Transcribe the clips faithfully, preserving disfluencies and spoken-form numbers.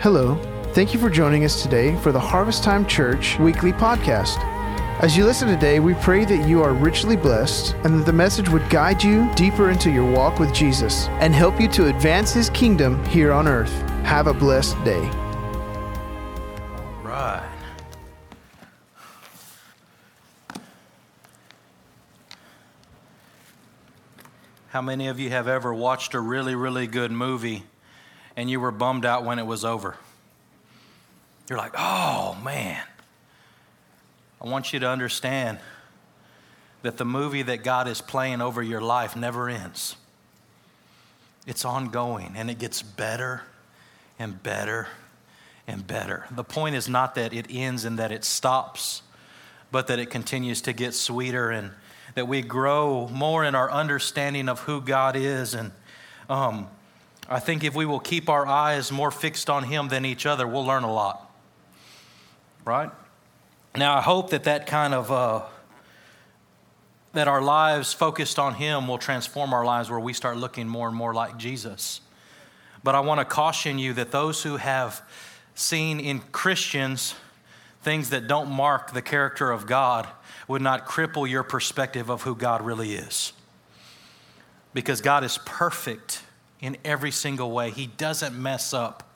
Hello, thank you for joining us today for the Harvest Time Church weekly podcast. As you listen today, we pray that you are richly blessed and that the message would guide you deeper into your walk with Jesus and help you to advance His kingdom here on earth. Have a blessed day. All right. How many of you have ever watched a really, really good movie and you were bummed out when it was over? You're like, oh, man. I want you to understand that the movie that God is playing over your life never ends. It's ongoing, and it gets better and better and better. The point is not that it ends and that it stops, but that it continues to get sweeter and that we grow more in our understanding of who God is. And um I think if we will keep our eyes more fixed on Him than each other, we'll learn a lot, right? Now, I hope that that kind of, uh, that our lives focused on Him will transform our lives where we start looking more and more like Jesus. But I want to caution you that those who have seen in Christians things that don't mark the character of God would not cripple your perspective of who God really is. Because God is perfect in every single way. He doesn't mess up.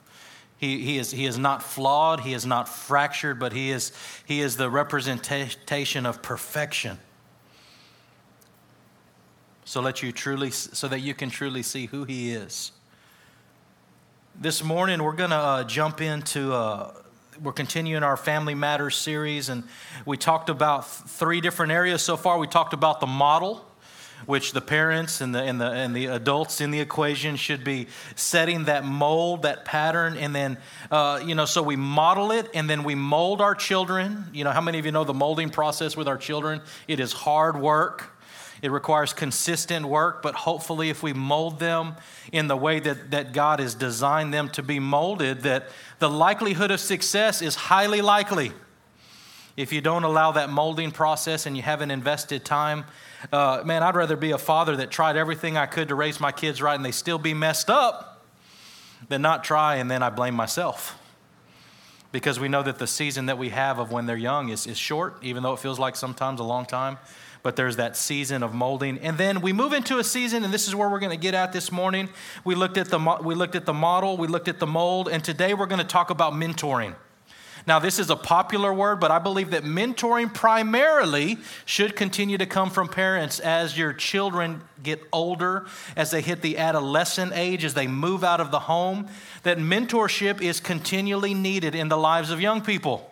He, he, is, he is not flawed. He is not fractured, but he is, he is the representation of perfection. So let you truly, so that you can truly see who He is. This morning, we're going to uh, jump into, uh, we're continuing our Family Matters series, and we talked about three different areas so far. We talked about the model, which the parents and the and the and the adults in the equation should be setting that mold, that pattern, and then uh, you know, so we model it, and then we mold our children. You know, how many of you know the molding process with our children? It is hard work. It requires consistent work, but hopefully, if we mold them in the way that that God has designed them to be molded, that the likelihood of success is highly likely. If you don't allow that molding process and you haven't invested time, uh, man, I'd rather be a father that tried everything I could to raise my kids right and they still be messed up than not try and then I blame myself. Because we know that the season that we have of when they're young is, is short, even though it feels like sometimes a long time. But there's that season of molding. And then we move into a season, and this is where we're going to get at this morning. We looked at the mo- we looked at the model, we looked at the mold, and today we're going to talk about mentoring. Now, this is a popular word, but I believe that mentoring primarily should continue to come from parents as your children get older, as they hit the adolescent age, as they move out of the home, that mentorship is continually needed in the lives of young people.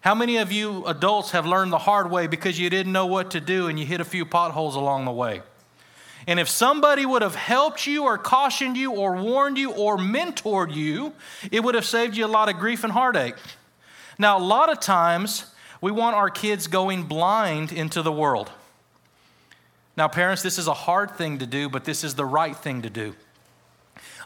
How many of you adults have learned the hard way because you didn't know what to do and you hit a few potholes along the way? And if somebody would have helped you or cautioned you or warned you or mentored you, it would have saved you a lot of grief and heartache. Now, a lot of times, we want our kids going blind into the world. Now, parents, this is a hard thing to do, but this is the right thing to do.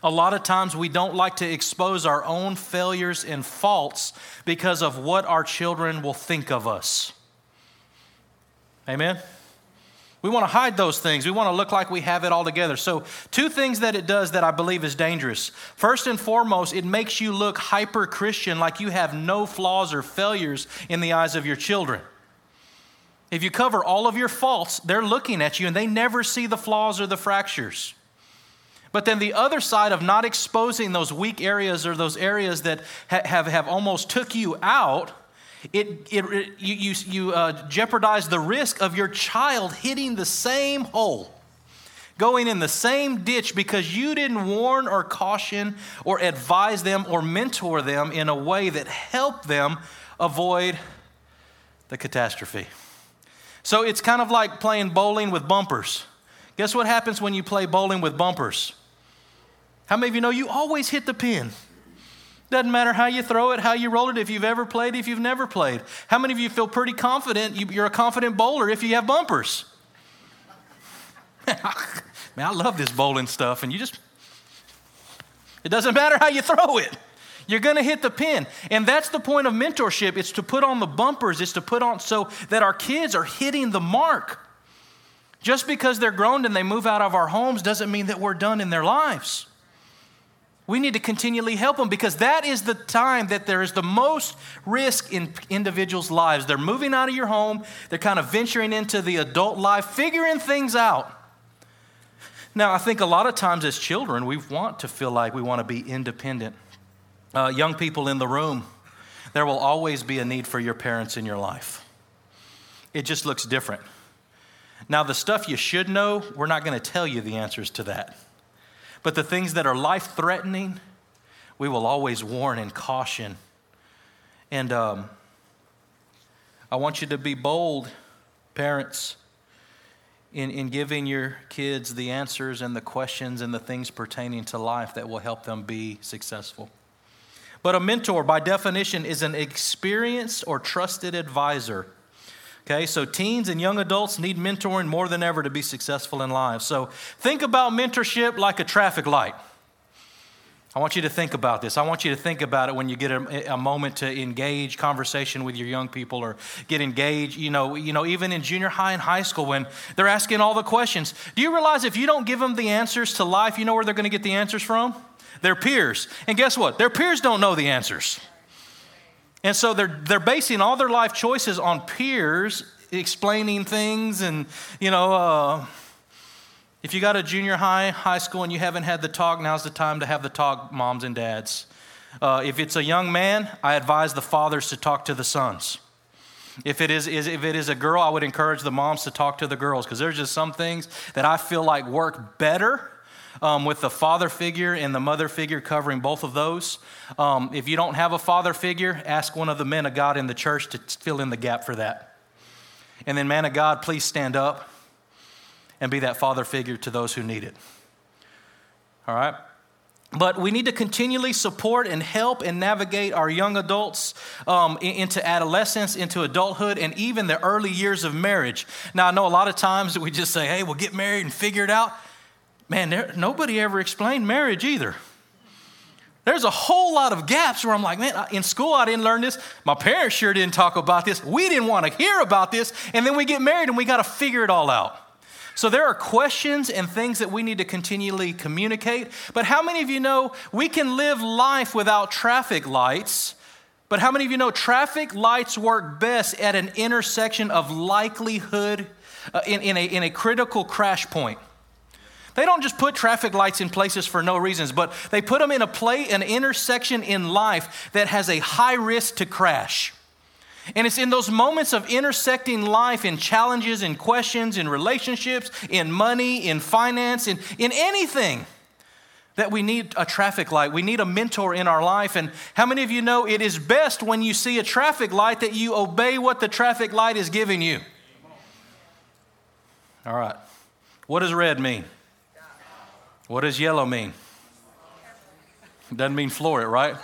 A lot of times, we don't like to expose our own failures and faults because of what our children will think of us. Amen? We want to hide those things. We want to look like we have it all together. So two things that it does that I believe is dangerous. First and foremost, it makes you look hyper-Christian, like you have no flaws or failures in the eyes of your children. If you cover all of your faults, they're looking at you and they never see the flaws or the fractures. But then the other side of not exposing those weak areas or those areas that have, have, have almost took you out, It, it, it you you, you uh, jeopardize the risk of your child hitting the same hole, going in the same ditch because you didn't warn or caution or advise them or mentor them in a way that helped them avoid the catastrophe. So it's kind of like playing bowling with bumpers. Guess what happens when you play bowling with bumpers? How many of you know you always hit the pin? Doesn't matter how you throw it, how you roll it, if you've ever played, if you've never played. How many of you feel pretty confident you, you're a confident bowler if you have bumpers? Man, I love this bowling stuff. And you just, it doesn't matter how you throw it. You're going to hit the pin. And that's the point of mentorship. It's to put on the bumpers. It's to put on so that our kids are hitting the mark. Just because they're grown and they move out of our homes doesn't mean that we're done in their lives. We need to continually help them because that is the time that there is the most risk in individuals' lives. They're moving out of your home. They're kind of venturing into the adult life, figuring things out. Now, I think a lot of times as children, we want to feel like we want to be independent. Uh, young people in the room, there will always be a need for your parents in your life. It just looks different. Now, the stuff you should know, we're not going to tell you the answers to that. But the things that are life-threatening, we will always warn and caution. And um, I want you to be bold, parents, in, in giving your kids the answers and the questions and the things pertaining to life that will help them be successful. But a mentor, by definition, is an experienced or trusted advisor. Okay, so teens and young adults need mentoring more than ever to be successful in life. So think about mentorship like a traffic light. I want you to think about this. I want you to think about it when you get a, a moment to engage conversation with your young people or get engaged, you know, you know, even in junior high and high school when they're asking all the questions. Do you realize if you don't give them the answers to life, you know where they're going to get the answers from? Their peers. And guess what? Their peers don't know the answers. And so they're they're basing all their life choices on peers explaining things. And, you know, uh, if you got a junior high, high school, and you haven't had the talk, now's the time to have the talk, moms and dads. Uh, if it's a young man, I advise the fathers to talk to the sons. If it is, is if it is a girl, I would encourage the moms to talk to the girls because there's just some things that I feel like work better Um, with the father figure and the mother figure covering both of those. Um, if you don't have a father figure, ask one of the men of God in the church to fill in the gap for that. And then, man of God, please stand up and be that father figure to those who need it. All right? But we need to continually support and help and navigate our young adults um, into adolescence, into adulthood, and even the early years of marriage. Now, I know a lot of times we just say, hey, we'll get married and figure it out. Man, there, nobody ever explained marriage either. There's a whole lot of gaps where I'm like, man, in school I didn't learn this. My parents sure didn't talk about this. We didn't want to hear about this. And then we get married and we got to figure it all out. So there are questions and things that we need to continually communicate. But how many of you know we can live life without traffic lights? But how many of you know traffic lights work best at an intersection of likelihood uh, in, in, a, in a critical crash point? They don't just put traffic lights in places for no reasons, but they put them in a play, an intersection in life that has a high risk to crash. And it's in those moments of intersecting life in challenges, in questions, in relationships, in money, in finance, in, in anything that we need a traffic light. We need a mentor in our life. And how many of you know it is best when you see a traffic light that you obey what the traffic light is giving you? All right. What does red mean? What does yellow mean? It doesn't mean floor it, right?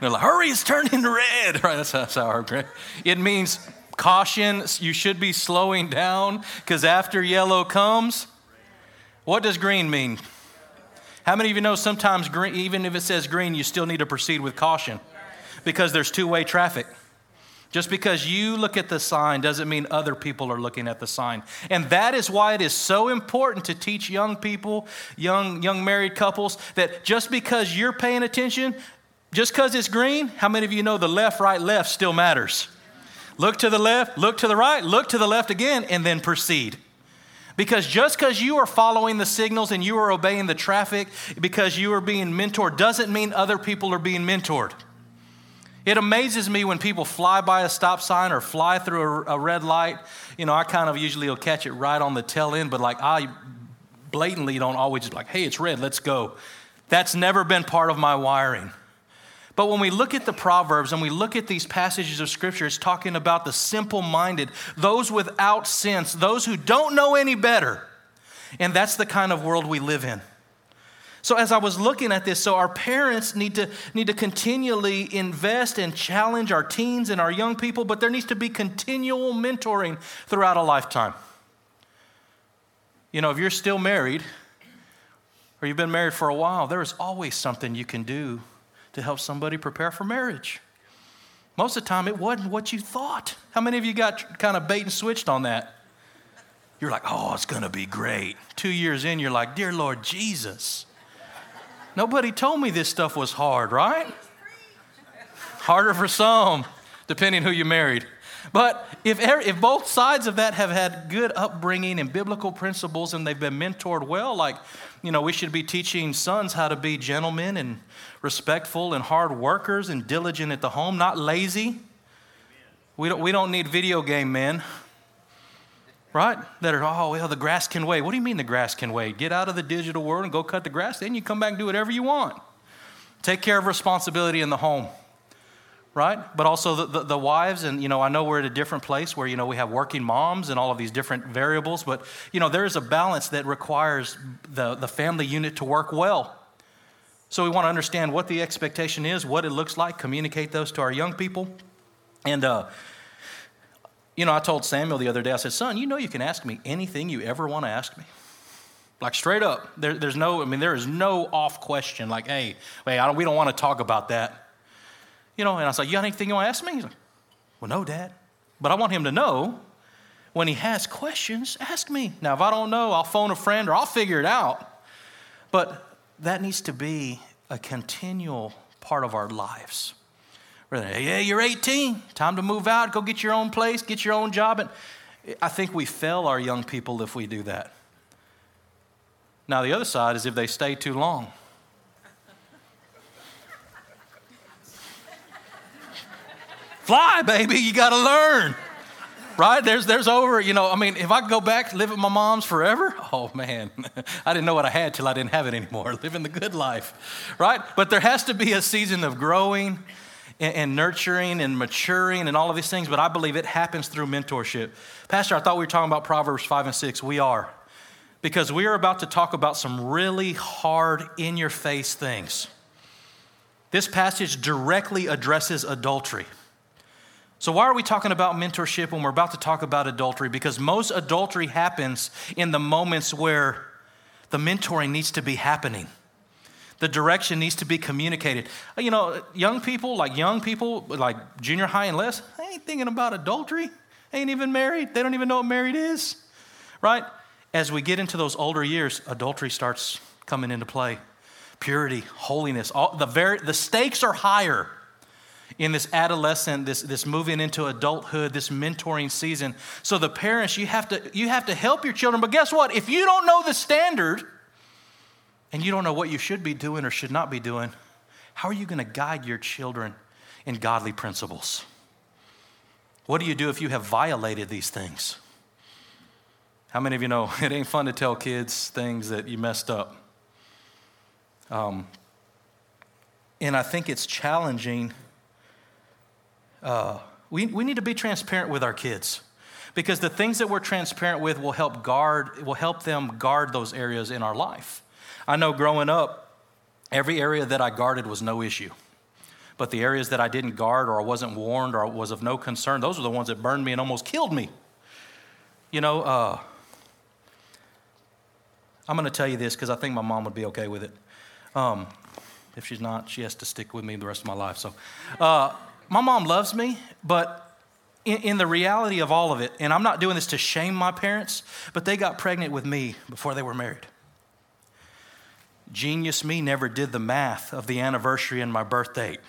They're like, hurry, it's turning red. Right? That's, that's how I heard. It means caution. You should be slowing down because after yellow comes, what does green mean? How many of you know sometimes green, even if it says green, you still need to proceed with caution because there's two-way traffic. Just because you look at the sign doesn't mean other people are looking at the sign. And that is why it is so important to teach young people, young young married couples, that just because you're paying attention, just because it's green, how many of you know the left, right, left still matters? Look to the left, look to the right, look to the left again, and then proceed. Because just because you are following the signals and you are obeying the traffic, because you are being mentored, doesn't mean other people are being mentored. It amazes me when people fly by a stop sign or fly through a, a red light. You know, I kind of usually will catch it right on the tail end, but like I blatantly don't always just like, hey, it's red, let's go. That's never been part of my wiring. But when we look at the Proverbs and we look at these passages of Scripture, it's talking about the simple-minded, those without sense, those who don't know any better. And that's the kind of world we live in. So as I was looking at this, so our parents need to need to continually invest and challenge our teens and our young people, but there needs to be continual mentoring throughout a lifetime. You know, if you're still married or you've been married for a while, there is always something you can do to help somebody prepare for marriage. Most of the time, it wasn't what you thought. How many of you got kind of bait and switched on that? You're like, oh, it's going to be great. Two years in, you're like, dear Lord Jesus. Nobody told me this stuff was hard, right? Harder for some, depending who you married. But if if both sides of that have had good upbringing and biblical principles and they've been mentored well, like, you know, we should be teaching sons how to be gentlemen and respectful and hard workers and diligent at the home, not lazy. We don't we don't need video game men, right? That are, oh, well, the grass can wait. What do you mean the grass can wait? Get out of the digital world and go cut the grass. Then you come back and do whatever you want. Take care of responsibility in the home. Right? But also the, the, the wives, and, you know, I know we're at a different place where, you know, we have working moms and all of these different variables, but, you know, there is a balance that requires the, the family unit to work well. So we want to understand what the expectation is, what it looks like, communicate those to our young people. And, uh, you know, I told Samuel the other day, I said, son, you know you can ask me anything you ever want to ask me. Like, straight up. There, there's no, I mean, there is no off question. Like, hey, hey I don't, we don't want to talk about that. You know, and I was like, you got anything you want to ask me? He's like, well, no, Dad. But I want him to know when he has questions, ask me. Now, if I don't know, I'll phone a friend or I'll figure it out. But that needs to be a continual part of our lives. Like, yeah, you're eighteen. Time to move out. Go get your own place. Get your own job. And I think we fail our young people if we do that. Now, the other side is if they stay too long. Fly, baby, you got to learn, right? There's there's over, you know, I mean, if I could go back, live at my mom's forever, oh, man, I didn't know what I had till I didn't have it anymore, living the good life, right? But there has to be a season of growing and, and nurturing and maturing and all of these things, but I believe it happens through mentorship. Pastor, I thought we were talking about Proverbs five and six. We are, because we are about to talk about some really hard, in-your-face things. This passage directly addresses adultery. So why are we talking about mentorship when we're about to talk about adultery? Because most adultery happens in the moments where the mentoring needs to be happening. The direction needs to be communicated. You know, young people, like young people, like junior high and less, they ain't thinking about adultery. They ain't even married. They don't even know what married is, right? As we get into those older years, adultery starts coming into play. Purity, holiness, all, the very, the stakes are higher. In this adolescent, this, this moving into adulthood, this mentoring season. So the parents, you have to you have to help your children. But guess what? If you don't know the standard and you don't know what you should be doing or should not be doing, how are you going to guide your children in godly principles? What do you do if you have violated these things? How many of you know it ain't fun to tell kids things that you messed up? Um, and I think it's challenging. Uh, we, we need to be transparent with our kids, because the things that we're transparent with will help guard, will help them guard those areas in our life. I know growing up, every area that I guarded was no issue, but the areas that I didn't guard or I wasn't warned or was of no concern, those were the ones that burned me and almost killed me. You know, uh, I'm going to tell you this because I think my mom would be okay with it. Um, if she's not, she has to stick with me the rest of my life. So, uh, my mom loves me, but in, in the reality of all of it, and I'm not doing this to shame my parents, but they got pregnant with me before they were married. Genius me never did the math of the anniversary and my birth date.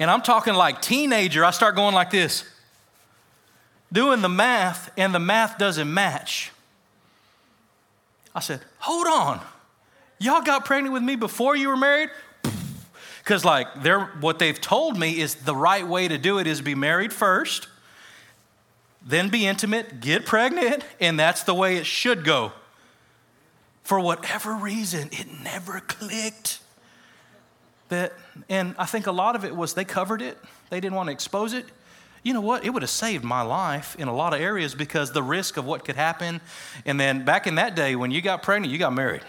And I'm talking like teenager, I start going like this, doing the math, and the math doesn't match. I said, hold on, y'all got pregnant with me before you were married? Because like what they've told me is the right way to do it is be married first, then be intimate, get pregnant, and that's the way it should go. For whatever reason, it never clicked. That, and I think a lot of it was they covered it. They didn't want to expose it. You know what? It would have saved my life in a lot of areas because the risk of what could happen. And then back in that day, when you got pregnant, you got married.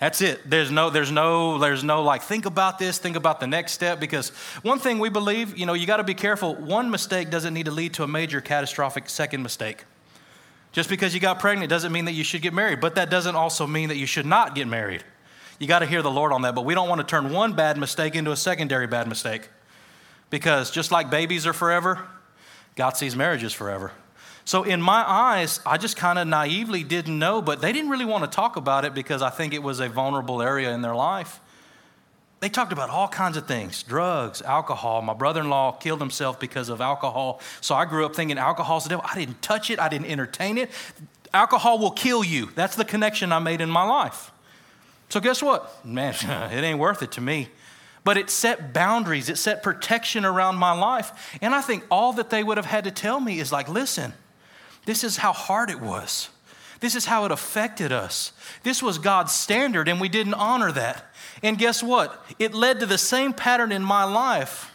That's it. There's no, there's no, there's no like, think about this, think about the next step. Because one thing we believe, you know, you got to be careful. One mistake doesn't need to lead to a major catastrophic second mistake. Just because you got pregnant doesn't mean that you should get married, but that doesn't also mean that you should not get married. You got to hear the Lord on that, but we don't want to turn one bad mistake into a secondary bad mistake. Because just like babies are forever, God sees marriages forever. So in my eyes, I just kind of naively didn't know, but they didn't really want to talk about it because I think it was a vulnerable area in their life. They talked about all kinds of things, drugs, alcohol. My brother-in-law killed himself because of alcohol. So I grew up thinking alcohol's the devil. I didn't touch it. I didn't entertain it. Alcohol will kill you. That's the connection I made in my life. So guess what? Man, it ain't worth it to me. But it set boundaries. It set protection around my life. And I think all that they would have had to tell me is like, listen, this is how hard it was. This is how it affected us. This was God's standard, and we didn't honor that. And guess what? It led to the same pattern in my life.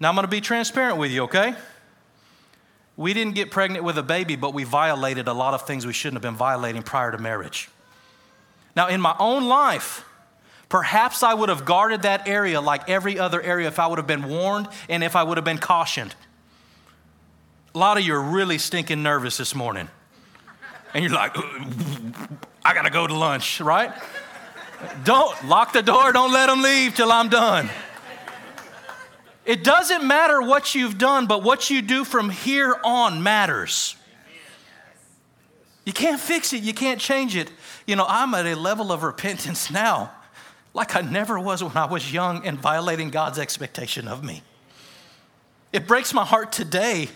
Now, I'm going to be transparent with you, okay? We didn't get pregnant with a baby, but we violated a lot of things we shouldn't have been violating prior to marriage. Now, in my own life, perhaps I would have guarded that area like every other area if I would have been warned and if I would have been cautioned. A lot of you are really stinking nervous this morning. And you're like, I got to go to lunch, right? Don't lock the door. Don't let them leave till I'm done. It doesn't matter what you've done, but what you do from here on matters. You can't fix it. You can't change it. You know, I'm at a level of repentance now like I never was when I was young and violating God's expectation of me. It breaks my heart today.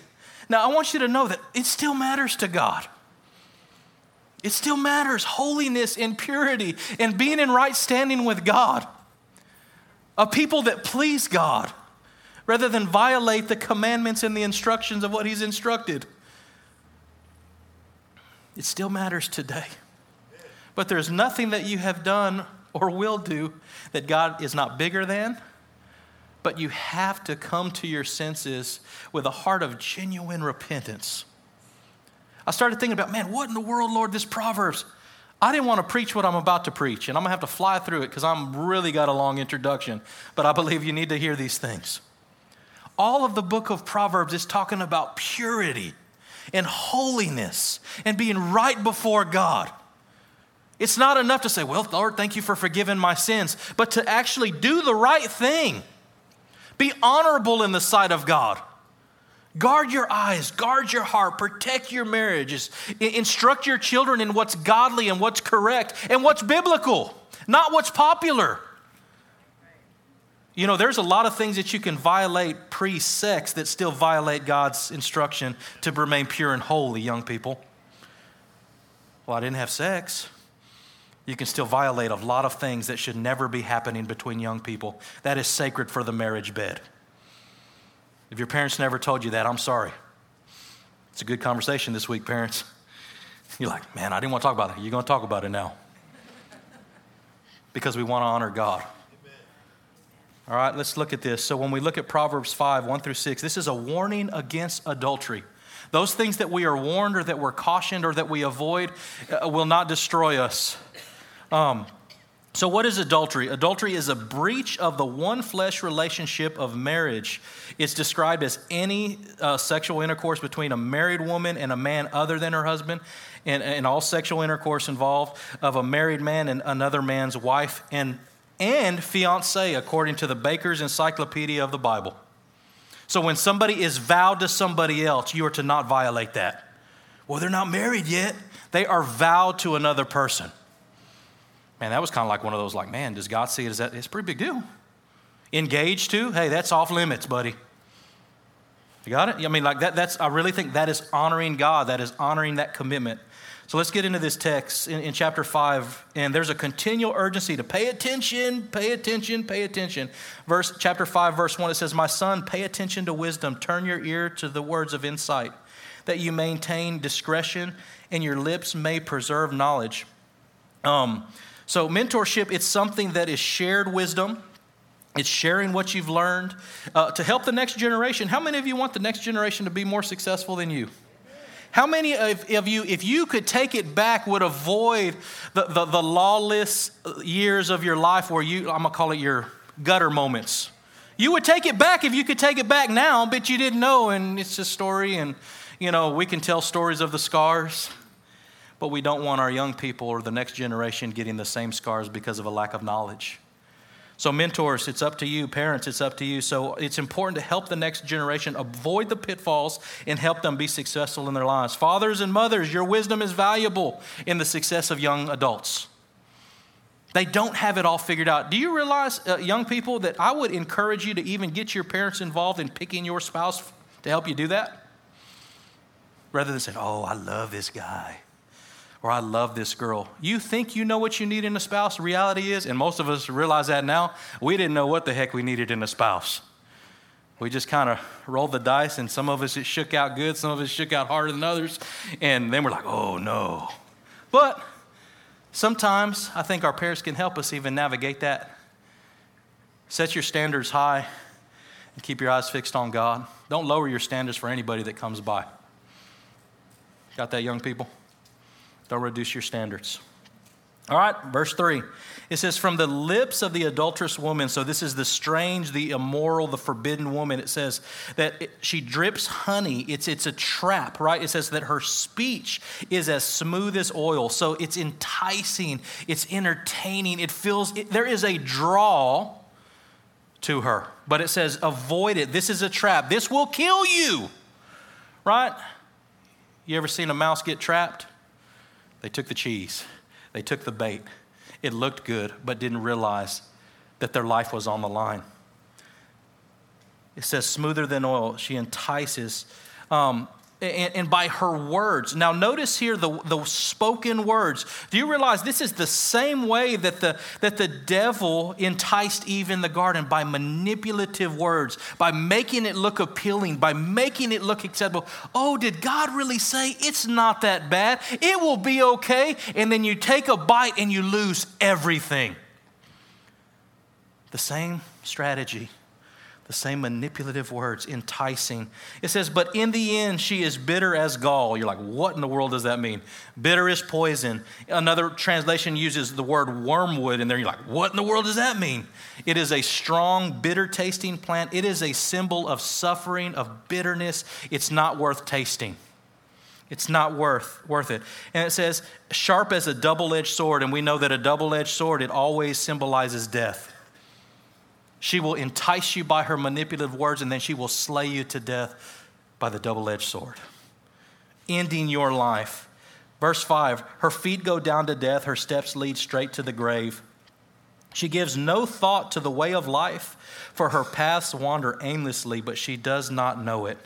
Now, I want you to know that it still matters to God. It still matters, holiness and purity and being in right standing with God. A people that please God rather than violate the commandments and the instructions of what he's instructed. It still matters today. But there's nothing that you have done or will do that God is not bigger than. But you have to come to your senses with a heart of genuine repentance. I started thinking about, man, what in the world, Lord, this Proverbs? I didn't want to preach what I'm about to preach, and I'm going to have to fly through it because I'm really got a long introduction, but I believe you need to hear these things. All of the book of Proverbs is talking about purity and holiness and being right before God. It's not enough to say, well, Lord, thank you for forgiving my sins, but to actually do the right thing. Be honorable in the sight of God. Guard your eyes, guard your heart, protect your marriages, instruct your children in what's godly and what's correct and what's biblical, not what's popular. You know, there's a lot of things that you can violate pre-sex that still violate God's instruction to remain pure and holy, young people. Well, I didn't have sex. You can still violate a lot of things that should never be happening between young people. That is sacred for the marriage bed. If your parents never told you that, I'm sorry. It's a good conversation this week, parents. You're like, man, I didn't want to talk about it. You're going to talk about it now. Because we want to honor God. Amen. All right, let's look at this. So when we look at Proverbs five, one through six, this is a warning against adultery. Those things that we are warned or that we're cautioned or that we avoid uh, will not destroy us. Um, so what is adultery? Adultery is a breach of the one flesh relationship of marriage. It's described as any uh, sexual intercourse between a married woman and a man other than her husband, and, and all sexual intercourse involved of a married man and another man's wife and, and fiancé, according to the Baker's Encyclopedia of the Bible. So when somebody is vowed to somebody else, you are to not violate that. Well, they're not married yet. They are vowed to another person. Man, that was kind of like one of those, like, man, does God see it as that? It's a pretty big deal. Engaged to, hey, that's off limits, buddy. You got it? I mean, like that, that's, I really think that is honoring God. That is honoring that commitment. So let's get into this text in, in chapter five. And there's a continual urgency to pay attention, pay attention, pay attention. Verse, chapter five, verse one, it says, my son, pay attention to wisdom. Turn your ear to the words of insight, that you maintain discretion and your lips may preserve knowledge. Um, So mentorship, it's something that is shared wisdom. It's sharing what you've learned uh, to help the next generation. How many of you want the next generation to be more successful than you? How many of, of you, if you could take it back, would avoid the, the, the lawless years of your life where you, I'm going to call it your gutter moments? You would take it back if you could take it back now, but you didn't know, and it's a story, and, you know, we can tell stories of the scars. But we don't want our young people or the next generation getting the same scars because of a lack of knowledge. So mentors, it's up to you. Parents, it's up to you. So it's important to help the next generation avoid the pitfalls and help them be successful in their lives. Fathers and mothers, your wisdom is valuable in the success of young adults. They don't have it all figured out. Do you realize, uh, young people, that I would encourage you to even get your parents involved in picking your spouse to help you do that? Rather than saying, oh, I love this guy or I love this girl. You think you know what you need in a spouse. The reality is, and most of us realize that now, we didn't know what the heck we needed in a spouse. We just kind of rolled the dice, and some of us it shook out good, some of us shook out harder than others, and then we're like, oh, no. But sometimes I think our parents can help us even navigate that. Set your standards high and keep your eyes fixed on God. Don't lower your standards for anybody that comes by. Got that, young people? Don't reduce your standards. All right, verse three. It says, from the lips of the adulterous woman, so this is the strange, the immoral, the forbidden woman. It says that it, she drips honey. It's, it's a trap, right? It says that her speech is as smooth as oil. So it's enticing. It's entertaining. It feels, it, there is a draw to her. But it says, avoid it. This is a trap. This will kill you, right? You ever seen a mouse get trapped? They took the cheese. They took the bait. It looked good, but didn't realize that their life was on the line. It says, smoother than oil. She entices. Um, and, and by her words. Now, notice here the, the spoken words. Do you realize this is the same way that the, that the devil enticed Eve in the garden? By manipulative words, by making it look appealing, by making it look acceptable. Oh, did God really say it's not that bad? It will be okay. And then you take a bite and you lose everything. The same strategy. The same manipulative words, enticing. It says, but in the end, she is bitter as gall. You're like, what in the world does that mean? Bitter is poison. Another translation uses the word wormwood in there. You're like, what in the world does that mean? It is a strong, bitter-tasting plant. It is a symbol of suffering, of bitterness. It's not worth tasting. It's not worth worth it. And it says, sharp as a double-edged sword. And we know that a double-edged sword, it always symbolizes death. She will entice you by her manipulative words, and then she will slay you to death by the double-edged sword, ending your life. Verse five, her feet go down to death. Her steps lead straight to the grave. She gives no thought to the way of life, for her paths wander aimlessly, but she does not know it.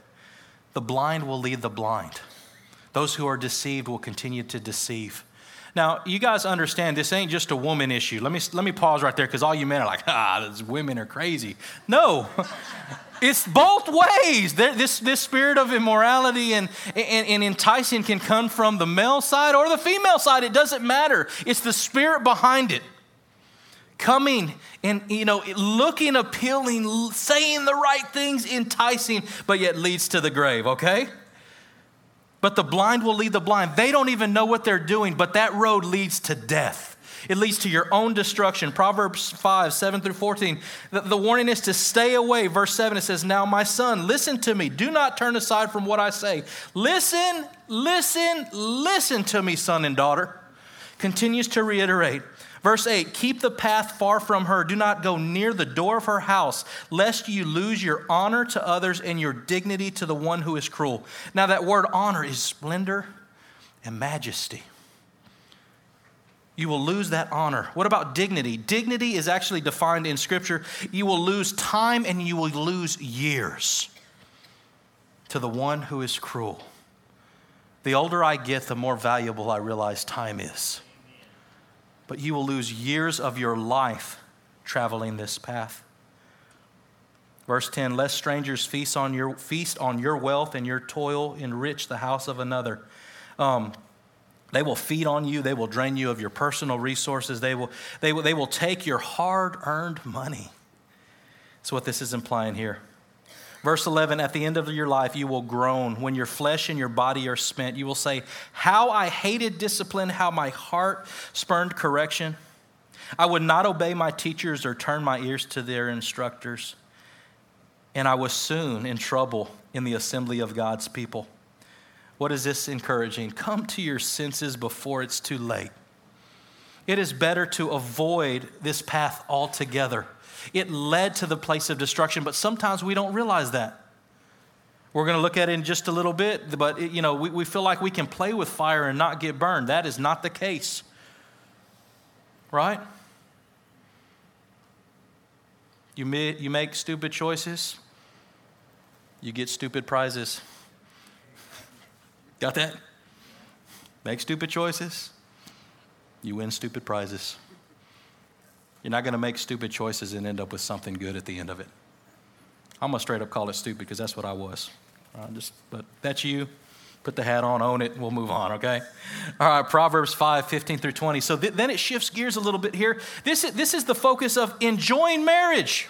The blind will lead the blind. Those who are deceived will continue to deceive. Now, you guys understand this ain't just a woman issue. Let me let me pause right there because all you men are like, ah, those women are crazy. No, it's both ways. There, this, this spirit of immorality and, and, and enticing can come from the male side or the female side. It doesn't matter. It's the spirit behind it. Coming and, you know, looking appealing, saying the right things, enticing, but yet leads to the grave, okay? But the blind will lead the blind. They don't even know what they're doing, but that road leads to death. It leads to your own destruction. Proverbs five, seven through fourteen. The, the warning is to stay away. Verse seven, it says, now, my son, listen to me. Do not turn aside from what I say. Listen, listen, listen to me, son and daughter. Continues to reiterate. Verse eight, keep the path far from her. Do not go near the door of her house, lest you lose your honor to others and your dignity to the one who is cruel. Now that word honor is splendor and majesty. You will lose that honor. What about dignity? Dignity is actually defined in Scripture. You will lose time and you will lose years to the one who is cruel. The older I get, the more valuable I realize time is. But you will lose years of your life traveling this path. Verse ten, lest strangers feast on your feast on your wealth and your toil enrich the house of another. Um, they will feed on you. They will drain you of your personal resources. They will, they will, they will take your hard-earned money. That's what this is implying here. Verse eleven, at the end of your life, you will groan. When your flesh and your body are spent, you will say, how I hated discipline, how my heart spurned correction. I would not obey my teachers or turn my ears to their instructors. And I was soon in trouble in the assembly of God's people. What is this encouraging? Come to your senses before it's too late. It is better to avoid this path altogether. It led to the place of destruction, but sometimes we don't realize that. We're going to look at it in just a little bit, but it, you know, we, we feel like we can play with fire and not get burned. That is not the case, right? You, mi- you make stupid choices, you get stupid prizes. Got that? Make stupid choices, you win stupid prizes. You're not going to make stupid choices and end up with something good at the end of it. I'm going to straight up call it stupid because that's what I was. Right, just, but that's you. Put the hat on, own it, we'll move on, okay? All right, Proverbs five, fifteen through twenty. So th- then it shifts gears a little bit here. This is, this is the focus of enjoying marriage.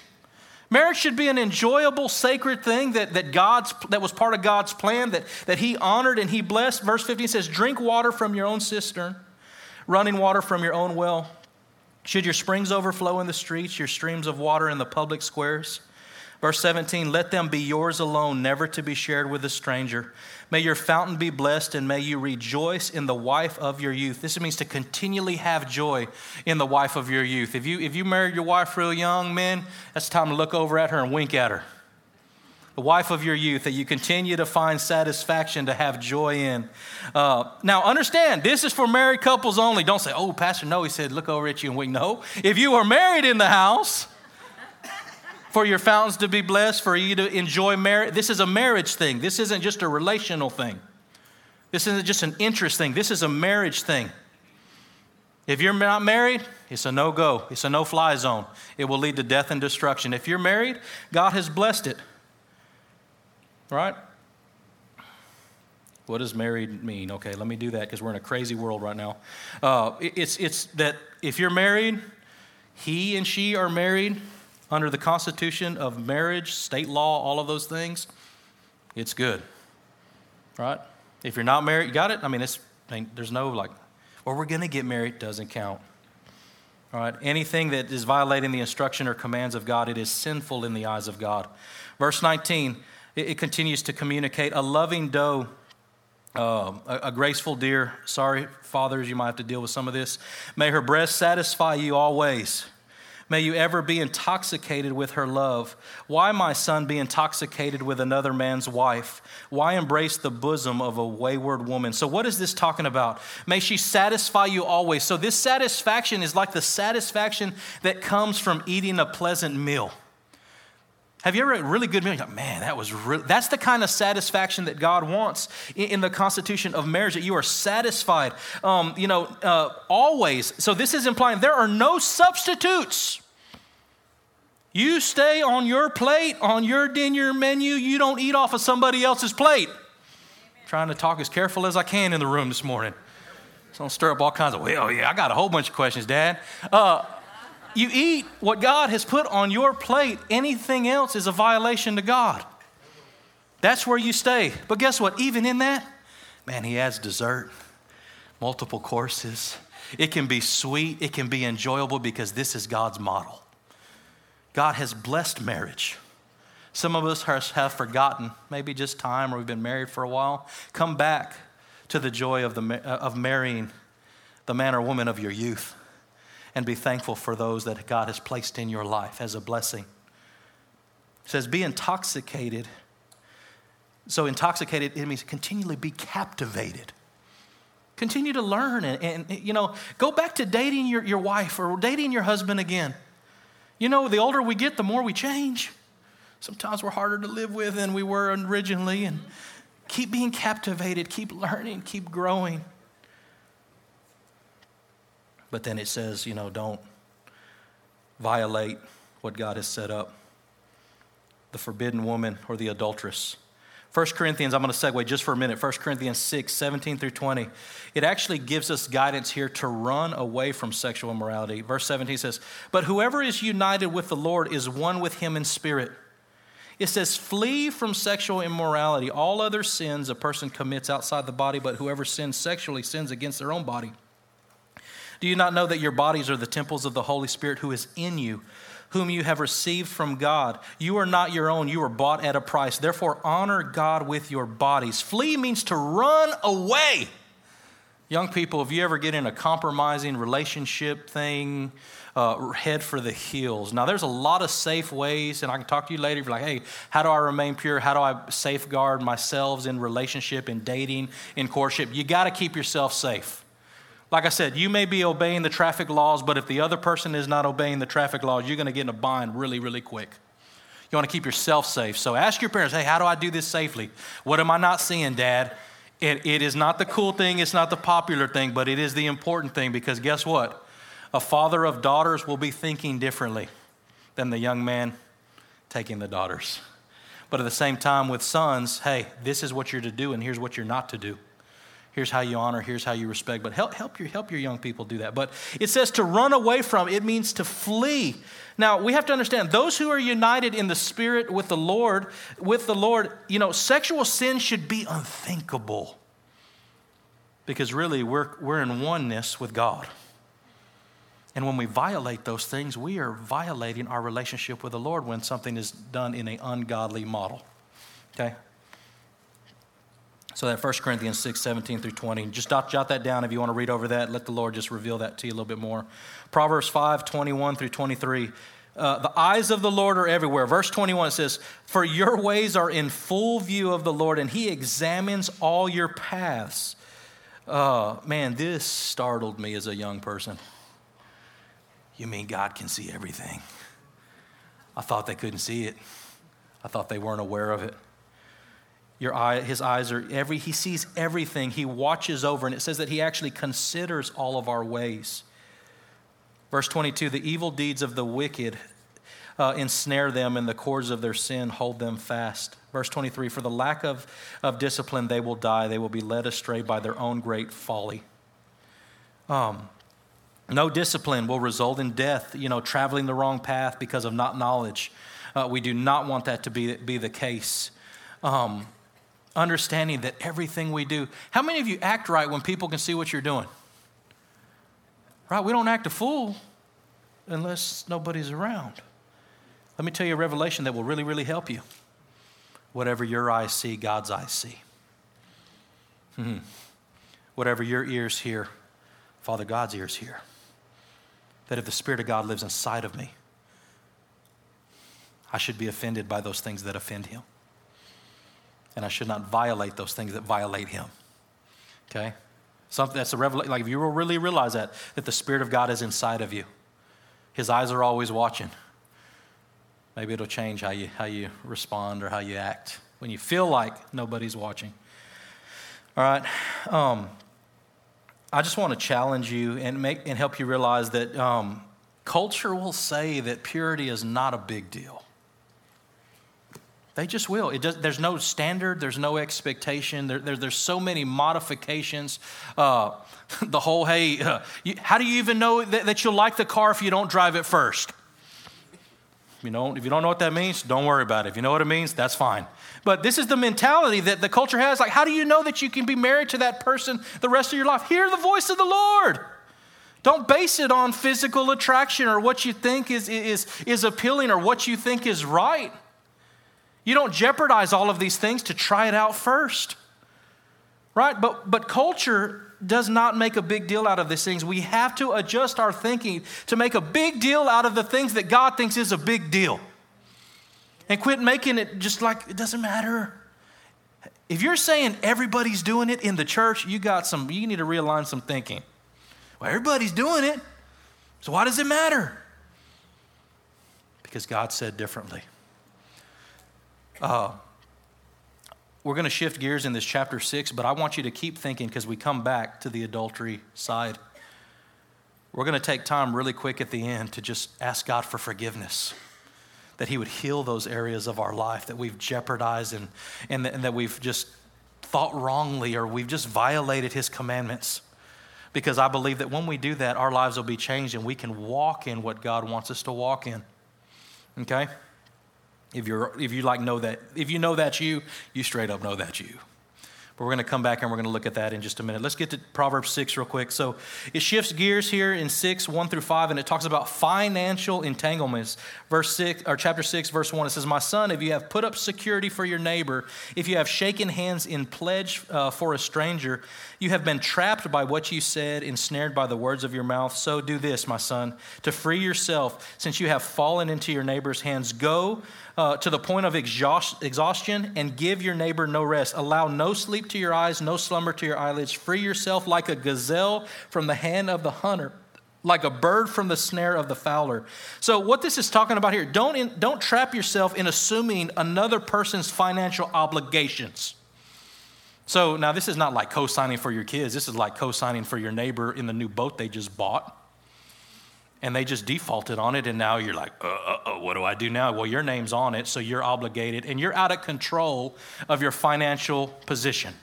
Marriage should be an enjoyable, sacred thing that, that, God's, that was part of God's plan, that, that he honored and he blessed. Verse fifteen says, drink water from your own cistern, running water from your own well. Should your springs overflow in the streets, your streams of water in the public squares? Verse seventeen, let them be yours alone, never to be shared with a stranger. May your fountain be blessed, and may you rejoice in the wife of your youth. This means to continually have joy in the wife of your youth. If you if you married your wife real young, man, that's time to look over at her and wink at her. The wife of your youth, that you continue to find satisfaction, to have joy in. Uh, now, understand, this is for married couples only. Don't say, oh, Pastor, no, he said, look over at you and wink. No, if you are married in the house... For your fountains to be blessed, for you to enjoy marriage. This is a marriage thing. This isn't just a relational thing. This isn't just an interest thing. This is a marriage thing. If you're not married, it's a no-go. It's a no-fly zone. It will lead to death and destruction. If you're married, God has blessed it. Right? What does married mean? Okay, let me do that because we're in a crazy world right now. Uh, it's, it's that if you're married, he and she are married under the Constitution of marriage, state law, all of those things, it's good, right? If you're not married, you got it? I mean, it's I mean, there's no like, well, we're going to get married, doesn't count, all right? Anything that is violating the instruction or commands of God, it is sinful in the eyes of God. Verse nineteen, it, it continues to communicate, a loving doe, uh, a, a graceful deer, sorry, fathers, you might have to deal with some of this, may her breast satisfy you always. May you ever be intoxicated with her love. Why, my son, be intoxicated with another man's wife? Why embrace the bosom of a wayward woman? So what is this talking about? May she satisfy you always. So this satisfaction is like the satisfaction that comes from eating a pleasant meal. Have you ever had a really good meal? You're like, man, that was really, that's the kind of satisfaction that God wants in, in the constitution of marriage, that you are satisfied, um, you know, uh, always. So this is implying there are no substitutes. You stay on your plate, on your dinner menu. You don't eat off of somebody else's plate. Amen. Trying to talk as careful as I can in the room this morning. So don't stir up all kinds of, well, yeah, I got a whole bunch of questions, Dad. Uh You eat what God has put on your plate. Anything else is a violation to God. That's where you stay. But guess what? Even in that, man, he adds dessert, multiple courses. It can be sweet. It can be enjoyable because this is God's model. God has blessed marriage. Some of us have forgotten, maybe just time, or we've been married for a while. Come back to the joy of, the, of marrying the man or woman of your youth. And be thankful for those that God has placed in your life as a blessing. It says, be intoxicated. So intoxicated, it means continually be captivated. Continue to learn and, and you know, go back to dating your, your wife or dating your husband again. You know, the older we get, the more we change. Sometimes we're harder to live with than we were originally. And keep being captivated, keep learning, keep growing. But then it says, you know, don't violate what God has set up. The forbidden woman or the adulteress. First Corinthians, I'm going to segue just for a minute. First Corinthians six, seventeen through twenty. It actually gives us guidance here to run away from sexual immorality. Verse seventeen says, but whoever is united with the Lord is one with him in spirit. It says, flee from sexual immorality. All other sins a person commits outside the body, but whoever sins sexually sins against their own body. Do you not know that your bodies are the temples of the Holy Spirit who is in you, whom you have received from God? You are not your own. You were bought at a price. Therefore, honor God with your bodies. Flee means to run away. Young people, if you ever get in a compromising relationship thing, uh, head for the heels. Now, there's a lot of safe ways, and I can talk to you later. If you're like, hey, how do I remain pure? How do I safeguard myself in relationship, in dating, in courtship? You got to keep yourself safe. Like I said, you may be obeying the traffic laws, but if the other person is not obeying the traffic laws, you're going to get in a bind really, really quick. You want to keep yourself safe. So ask your parents, hey, how do I do this safely? What am I not seeing, Dad? It, it is not the cool thing. It's not the popular thing, but it is the important thing, because guess what? A father of daughters will be thinking differently than the young man taking the daughters. But at the same time with sons, hey, this is what you're to do and here's what you're not to do. Here's how you honor, here's how you respect. But help help your help your young people do that. But it says to run away from, it means to flee. Now, we have to understand, those who are united in the Spirit with the Lord, with the Lord, you know, sexual sin should be unthinkable. Because really, we're we're in oneness with God. And when we violate those things, we are violating our relationship with the Lord when something is done in an ungodly model. Okay? So that First Corinthians six, seventeen through twenty, just jot, jot that down if you want to read over that. Let the Lord just reveal that to you a little bit more. Proverbs five, twenty-one through twenty-three. Uh, the eyes of the Lord are everywhere. Verse twenty-one says, for your ways are in full view of the Lord, and he examines all your paths. Uh, man, this startled me as a young person. You mean God can see everything? I thought they couldn't see it. I thought they weren't aware of it. Your eye, his eyes are every, he sees everything. He watches over, and it says that he actually considers all of our ways. Verse twenty-two, the evil deeds of the wicked uh, ensnare them, and the cords of their sin hold them fast. Verse twenty-three, for the lack of, of discipline, they will die. They will be led astray by their own great folly. Um, no discipline will result in death, you know, traveling the wrong path because of not knowledge. Uh, we do not want that to be, be the case. Um, Understanding that everything we do. How many of you act right when people can see what you're doing? Right? We don't act a fool unless nobody's around. Let me tell you a revelation that will really, really help you. Whatever your eyes see, God's eyes see. Mm-hmm. Whatever your ears hear, Father God's ears hear. That if the Spirit of God lives inside of me, I should be offended by those things that offend him. And I should not violate those things that violate him. Okay? Something that's a revelation. Like if you will really realize that, that the Spirit of God is inside of you. His eyes are always watching. Maybe it'll change how you how you respond or how you act when you feel like nobody's watching. All right. Um, I just want to challenge you and make and help you realize that um, culture will say that purity is not a big deal. They just will. It does, there's no standard. There's no expectation. There, there, there's so many modifications. Uh, the whole, hey, uh, you, how do you even know that, that you'll like the car if you don't drive it first? You know, if you don't know what that means, don't worry about it. If you know what it means, that's fine. But this is the mentality that the culture has. Like, how do you know that you can be married to that person the rest of your life? Hear the voice of the Lord. Don't base it on physical attraction or what you think is is is appealing or what you think is right. You don't jeopardize all of these things to try it out first, right? But but culture does not make a big deal out of these things. We have to adjust our thinking to make a big deal out of the things that God thinks is a big deal. And quit making it just like it doesn't matter. If you're saying everybody's doing it in the church, you got some, you need to realign some thinking. Well, everybody's doing it, so why does it matter? Because God said differently. Uh, we're going to shift gears in this chapter six, but I want you to keep thinking because we come back to the adultery side. We're going to take time really quick at the end to just ask God for forgiveness, that he would heal those areas of our life that we've jeopardized and, and, and that we've just thought wrongly or we've just violated his commandments. Because I believe that when we do that, our lives will be changed and we can walk in what God wants us to walk in. Okay? If you're, if you like know that, if you know that's you, you straight up know that's you. But we're going to come back and we're going to look at that in just a minute. Let's get to Proverbs six real quick. So it shifts gears here in six, one through five, and it talks about financial entanglements. Verse six, or chapter six, verse one, it says, "My son, if you have put up security for your neighbor, if you have shaken hands in pledge uh, for a stranger, you have been trapped by what you said, ensnared by the words of your mouth. So do this, my son, to free yourself, since you have fallen into your neighbor's hands. Go uh, to the point of exhaust- exhaustion and give your neighbor no rest. Allow no sleep to your eyes, no slumber to your eyelids. Free yourself like a gazelle from the hand of the hunter, like a bird from the snare of the fowler." So what this is talking about here, don't in, don't trap yourself in assuming another person's financial obligations. So now this is not like co-signing for your kids. This is like co-signing for your neighbor in the new boat they just bought. And they just defaulted on it, and now you're like, uh, uh, uh, what do I do now? Well, your name's on it, so you're obligated, and you're out of control of your financial position,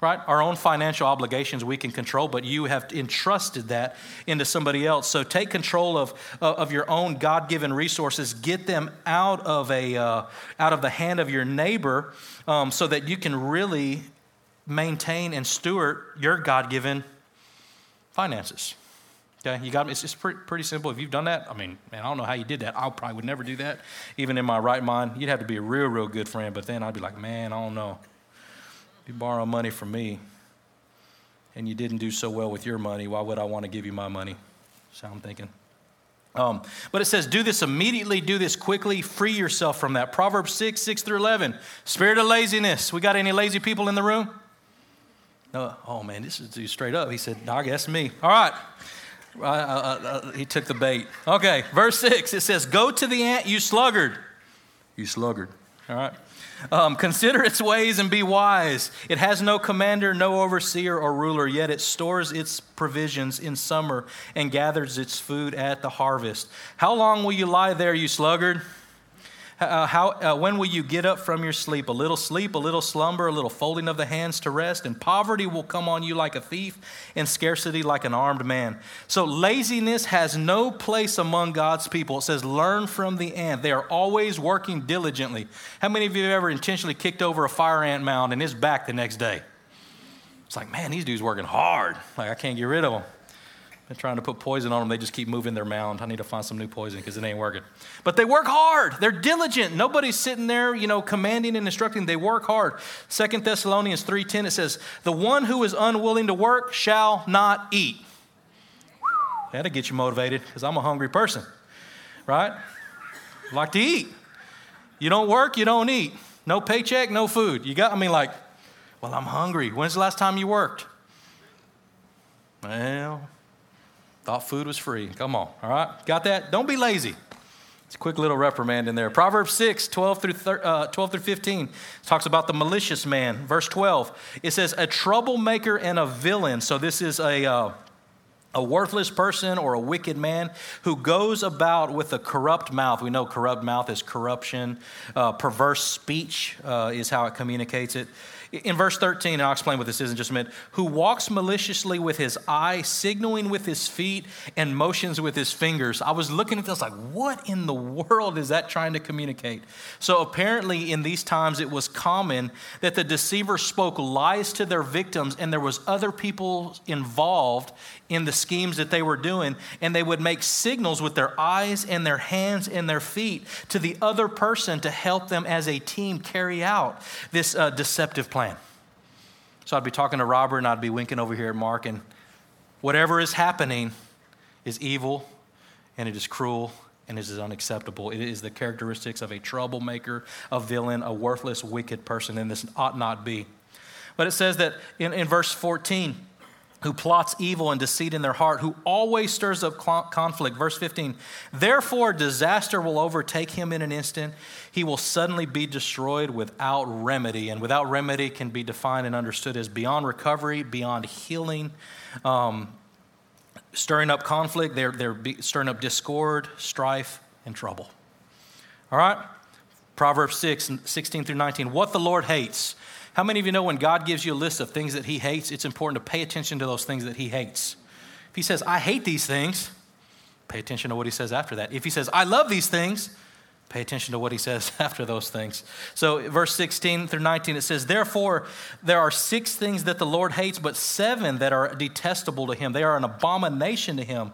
right? Our own financial obligations we can control, but you have entrusted that into somebody else. So take control of uh, of your own God-given resources. Get them out of a uh, out of the hand of your neighbor, um, so that you can really maintain and steward your God-given finances. Okay, you got me. It's just pretty, pretty simple. If you've done that, I mean, man, I don't know how you did that. I probably would never do that, even in my right mind. You'd have to be a real, real good friend. But then I'd be like, man, I don't know. If you borrow money from me, and you didn't do so well with your money, why would I want to give you my money? That's how I'm thinking. Um, but it says, do this immediately, do this quickly, free yourself from that. Proverbs six, six through eleven, spirit of laziness. We got any lazy people in the room? No. Oh, man, this is straight up. He said, I guess me. All right. Uh, uh, uh, he took the bait. Okay, verse six, it says, "Go to the ant, you sluggard." You sluggard. All right. Um, "consider its ways and be wise. It has no commander, no overseer or ruler, yet it stores its provisions in summer and gathers its food at the harvest. How long will you lie there, you sluggard? Uh, how, uh, when will you get up from your sleep? A little sleep, a little slumber, a little folding of the hands to rest, and poverty will come on you like a thief, and scarcity like an armed man." So laziness has no place among God's people. It says, learn from the ant. They are always working diligently. How many of you have ever intentionally kicked over a fire ant mound and it's back the next day? It's like, man, these dudes working hard. Like, I can't get rid of them. They're trying to put poison on them. They just keep moving their mound. I need to find some new poison because it ain't working. But they work hard. They're diligent. Nobody's sitting there, you know, commanding and instructing. They work hard. Second Thessalonians three ten, it says, "The one who is unwilling to work shall not eat." That'll get you motivated because I'm a hungry person, right? I like to eat. You don't work, you don't eat. No paycheck, no food. You got, I mean, like, well, I'm hungry. When's the last time you worked? Well... thought food was free. Come on. All right. Got that? Don't be lazy. It's a quick little reprimand in there. Proverbs six, twelve through fifteen talks about the malicious man. Verse twelve, it says, "A troublemaker and a villain." So this is a uh, a worthless person or a wicked man who goes about with a corrupt mouth. We know corrupt mouth is corruption. Uh, perverse speech uh, is how it communicates it. In verse thirteen, and I'll explain what this is in just a minute, "Who walks maliciously with his eye, signaling with his feet, and motions with his fingers." I was looking at this like, what in the world is that trying to communicate? So apparently in these times, it was common that the deceiver spoke lies to their victims, and there was other people involved in the schemes that they were doing, and they would make signals with their eyes and their hands and their feet to the other person to help them as a team carry out this uh, deceptive plan. So I'd be talking to Robert, and I'd be winking over here at Mark, and whatever is happening is evil, and it is cruel, and it is unacceptable. It is the characteristics of a troublemaker, a villain, a worthless, wicked person, and this ought not be. But it says that in, in verse fourteen, "Who plots evil and deceit in their heart, who always stirs up conflict." Verse fifteen, "Therefore disaster will overtake him in an instant. He will suddenly be destroyed without remedy." And without remedy can be defined and understood as beyond recovery, beyond healing, um, stirring up conflict. They're, they're stirring up discord, strife, and trouble. All right? Proverbs six, sixteen through nineteen, "What the Lord hates." How many of you know when God gives you a list of things that he hates, it's important to pay attention to those things that he hates? If he says, "I hate these things," pay attention to what he says after that. If he says, "I love these things," Pay attention to what he says after those things. So verse sixteen through nineteen, it says, therefore, there are six things that the Lord hates, but seven that are detestable to him. They are an abomination to him.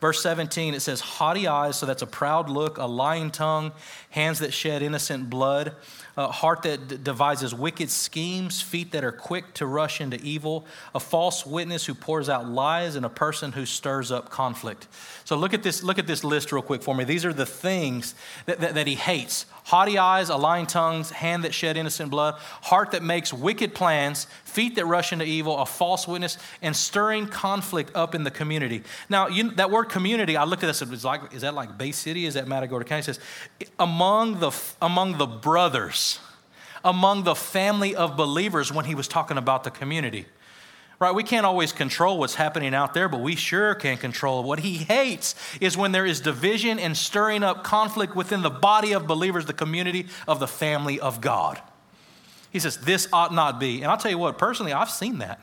Verse seventeen, it says, haughty eyes, so that's a proud look, a lying tongue, hands that shed innocent blood, a heart that d- devises wicked schemes, feet that are quick to rush into evil, a false witness who pours out lies, and a person who stirs up conflict. So look at this, look at this list real quick for me. These are the things that, that that he hates. Haughty eyes, a lying tongue, hand that shed innocent blood, heart that makes wicked plans, feet that rush into evil, a false witness, and stirring conflict up in the community. Now, you, that word community, I looked at this, it was like, is that like Bay City? Is that Matagorda County? It says, among the, among the brothers, among the family of believers, when he was talking about the community. Right, we can't always control what's happening out there, but we sure can control. What he hates is when there is division and stirring up conflict within the body of believers, the community of the family of God. He says, this ought not be. And I'll tell you what, personally, I've seen that.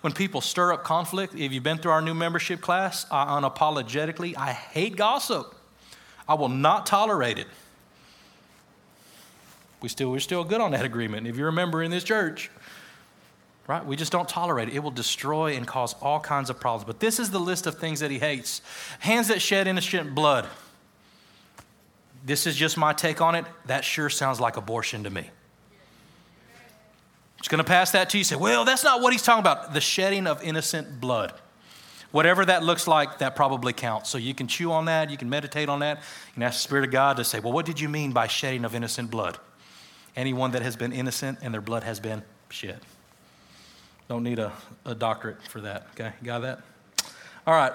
When people stir up conflict, if you've been through our new membership class, I unapologetically, I hate gossip. I will not tolerate it. We still, we're still good on that agreement, if you remember, in this church. Right? We just don't tolerate it. It will destroy and cause all kinds of problems. But this is the list of things that he hates. Hands that shed innocent blood. This is just my take on it. That sure sounds like abortion to me. I'm just going to pass that to you. Say, well, that's not what he's talking about. The shedding of innocent blood. Whatever that looks like, that probably counts. So you can chew on that. You can meditate on that. You can ask the Spirit of God to say, well, what did you mean by shedding of innocent blood? Anyone that has been innocent and their blood has been shed. Don't need a, a doctorate for that. Okay, got that? All right,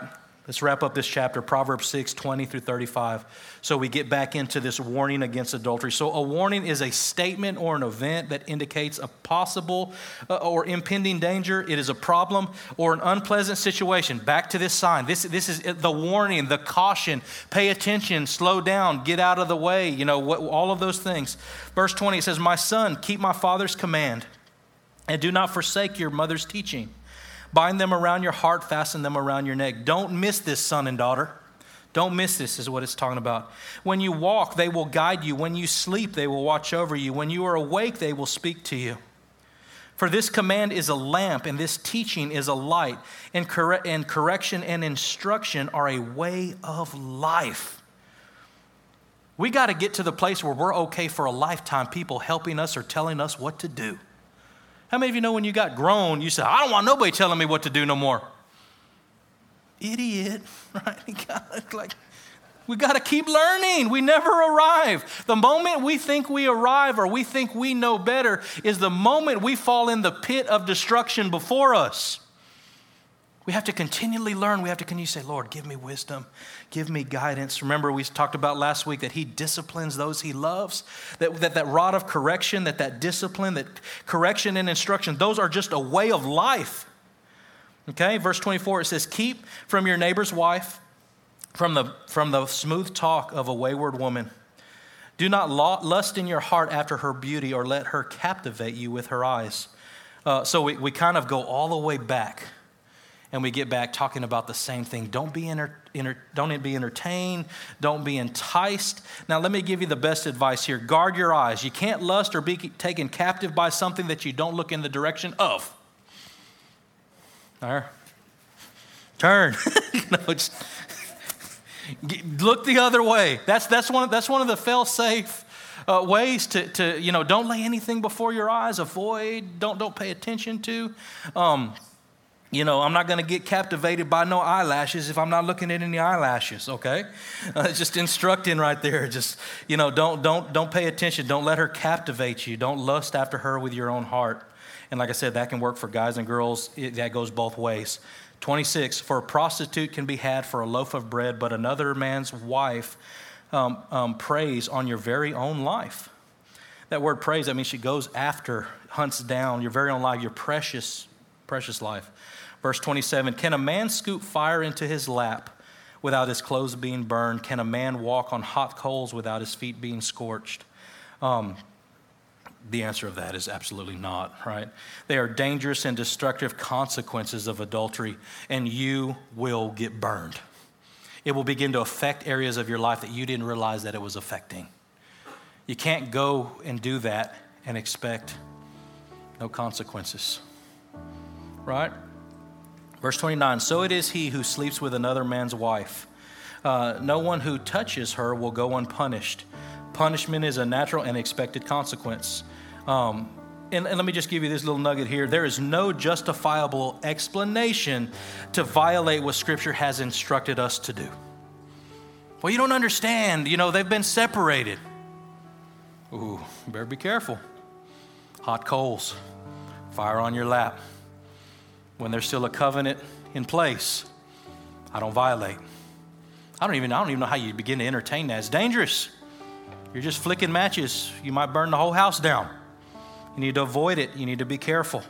let's wrap up this chapter, Proverbs six, twenty through thirty-five. So we get back into this warning against adultery. So a warning is a statement or an event that indicates a possible uh, or impending danger. It is a problem or an unpleasant situation. Back to this sign. This, this is the warning, the caution. Pay attention, slow down, get out of the way, you know, what, all of those things. Verse twenty, it says, my son, keep my father's command. And do not forsake your mother's teaching. Bind them around your heart, fasten them around your neck. Don't miss this, son and daughter. Don't miss this, is what it's talking about. When you walk, they will guide you. When you sleep, they will watch over you. When you are awake, they will speak to you. For this command is a lamp, and this teaching is a light. And, cor- and correction and instruction are a way of life. We got to get to the place where we're okay for a lifetime, people helping us or telling us what to do. How many of you know when you got grown, you said, I don't want nobody telling me what to do no more? Idiot, right? Like, we got to keep learning. We never arrive. The moment we think we arrive or we think we know better is the moment we fall in the pit of destruction before us. We have to continually learn. We have to continue to say, Lord, give me wisdom. Give me guidance. Remember, we talked about last week that he disciplines those he loves. That that, that rod of correction, that that discipline, that correction and instruction, those are just a way of life. Okay, verse twenty-four, it says, keep from your neighbor's wife, from the, from the smooth talk of a wayward woman. Do not lust in your heart after her beauty or let her captivate you with her eyes. Uh, so we, we kind of go all the way back. And we get back talking about the same thing. Don't be enter, enter, don't be entertained. Don't be enticed. Now, let me give you the best advice here. Guard your eyes. You can't lust or be taken captive by something that you don't look in the direction of. All right. Turn. no, just, look the other way. That's that's one. That's one of the fail-safe Uh, ways to, to you know. Don't lay anything before your eyes. Avoid. Don't don't pay attention to. Um, You know, I'm not going to get captivated by no eyelashes if I'm not looking at any eyelashes, okay? Uh, just instructing right there. Just, you know, don't don't don't pay attention. Don't let her captivate you. Don't lust after her with your own heart. And like I said, that can work for guys and girls. It, that goes both ways. twenty-six, for a prostitute can be had for a loaf of bread, but another man's wife um, um, preys on your very own life. That word preys, that means she goes after, hunts down your very own life, your precious, precious life. Verse twenty-seven, can a man scoop fire into his lap without his clothes being burned? Can a man walk on hot coals without his feet being scorched? Um, the answer of that is absolutely not, right? They are dangerous and destructive consequences of adultery, and you will get burned. It will begin to affect areas of your life that you didn't realize that it was affecting. You can't go and do that and expect no consequences, right? Verse twenty-nine, so it is he who sleeps with another man's wife. Uh, no one who touches her will go unpunished. Punishment is a natural and expected consequence. Um, and, and let me just give you this little nugget here. There is no justifiable explanation to violate what Scripture has instructed us to do. Well, you don't understand. You know, they've been separated. Ooh, better be careful. Hot coals, fire on your lap. When there's still a covenant in place, I don't violate. I don't even I don't even know how you begin to entertain that. It's dangerous. You're just flicking matches. You might burn the whole house down. You need to avoid it. You need to be careful.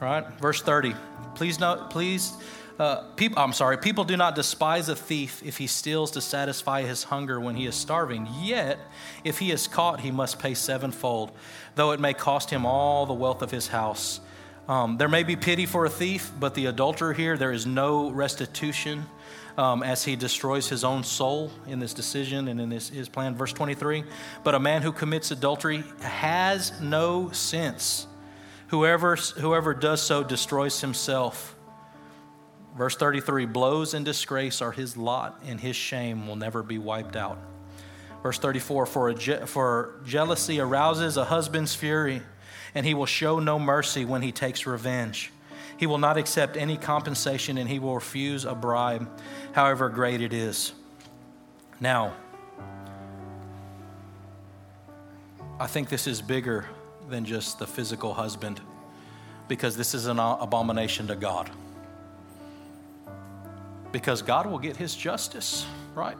All right? Verse thirty. Please not please uh, people I'm sorry, people do not despise a thief if he steals to satisfy his hunger when he is starving. Yet, if he is caught, he must pay sevenfold, though it may cost him all the wealth of his house. Um, there may be pity for a thief, but the adulterer here, there is no restitution um, as he destroys his own soul in this decision and in his, his plan. Verse twenty-three, but a man who commits adultery has no sense. Whoever, whoever does so destroys himself. Verse thirty-three, blows and disgrace are his lot, and his shame will never be wiped out. Verse thirty-four, for, a je- for jealousy arouses a husband's fury, and he will show no mercy when he takes revenge. He will not accept any compensation, and he will refuse a bribe, however great it is. Now, I think this is bigger than just the physical husband, because this is an abomination to God. Because God will get his justice, right?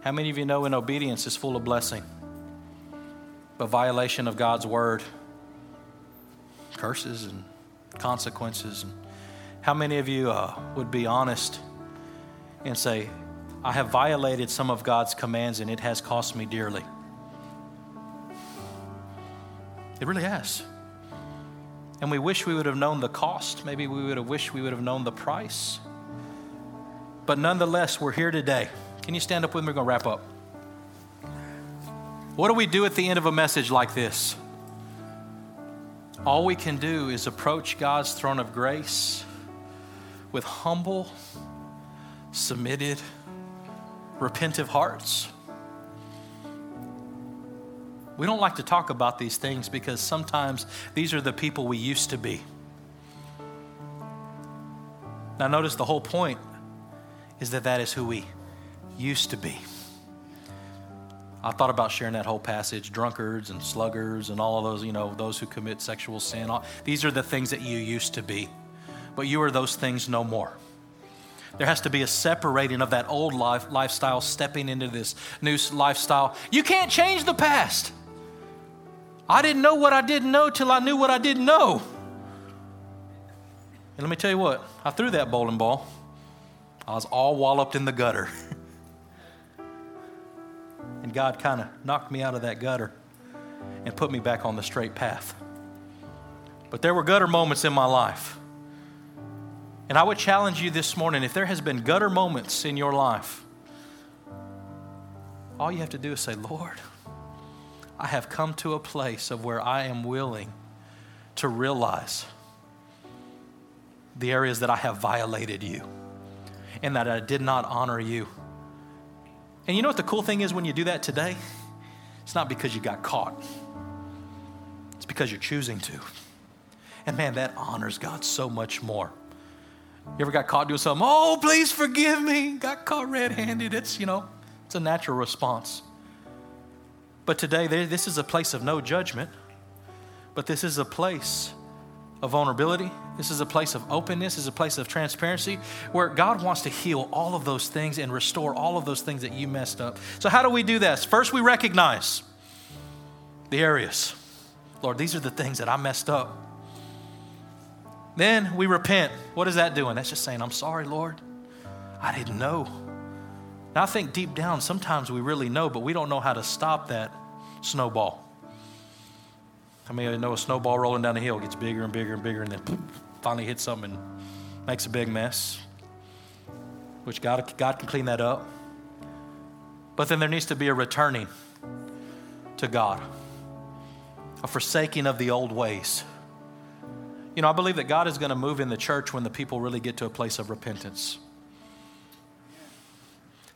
How many of you know in obedience is full of blessing? But violation of God's word, curses and consequences. And how many of you uh, would be honest and say, I have violated some of God's commands and it has cost me dearly? It really has. And we wish we would have known the cost. Maybe we would have wished we would have known the price. But nonetheless, we're here today. Can you stand up with me? We're going to wrap up. What do we do at the end of a message like this? All we can do is approach God's throne of grace with humble, submitted, repentive hearts. We don't like to talk about these things because sometimes these are the people we used to be. Now notice the whole point is that that is who we used to be. I thought about sharing that whole passage, drunkards and sluggards and all of those, you know, those who commit sexual sin. These are the things that you used to be, but you are those things no more. There has to be a separating of that old life, lifestyle, stepping into this new lifestyle. You can't change the past. I didn't know what I didn't know till I knew what I didn't know. And let me tell you what, I threw that bowling ball. I was all walloped in the gutter. And God kind of knocked me out of that gutter and put me back on the straight path. But there were gutter moments in my life. And I would challenge you this morning, if there has been gutter moments in your life, all you have to do is say, Lord, I have come to a place of where I am willing to realize the areas that I have violated you and that I did not honor you. And you know what the cool thing is when you do that today? It's not because you got caught. It's because you're choosing to. And man, that honors God so much more. You ever got caught doing something? Oh, please forgive me. Got caught red-handed. It's, you know, it's a natural response. But today, this is a place of no judgment. But this is a place of vulnerability. This is a place of openness. This is a place of transparency where God wants to heal all of those things and restore all of those things that you messed up. So how do we do this? First, we recognize the areas. Lord, these are the things that I messed up. Then we repent. What is that doing? That's just saying, I'm sorry, Lord. I didn't know. Now, I think deep down, sometimes we really know, but we don't know how to stop that snowball. I mean, I know a snowball rolling down a hill gets bigger and bigger and bigger and then poof, finally hits something and makes a big mess, which God, God can clean that up. But then there needs to be a returning. to God, a forsaking of the old ways. You know, I believe that God is going to move in the church when the people really get to a place of repentance.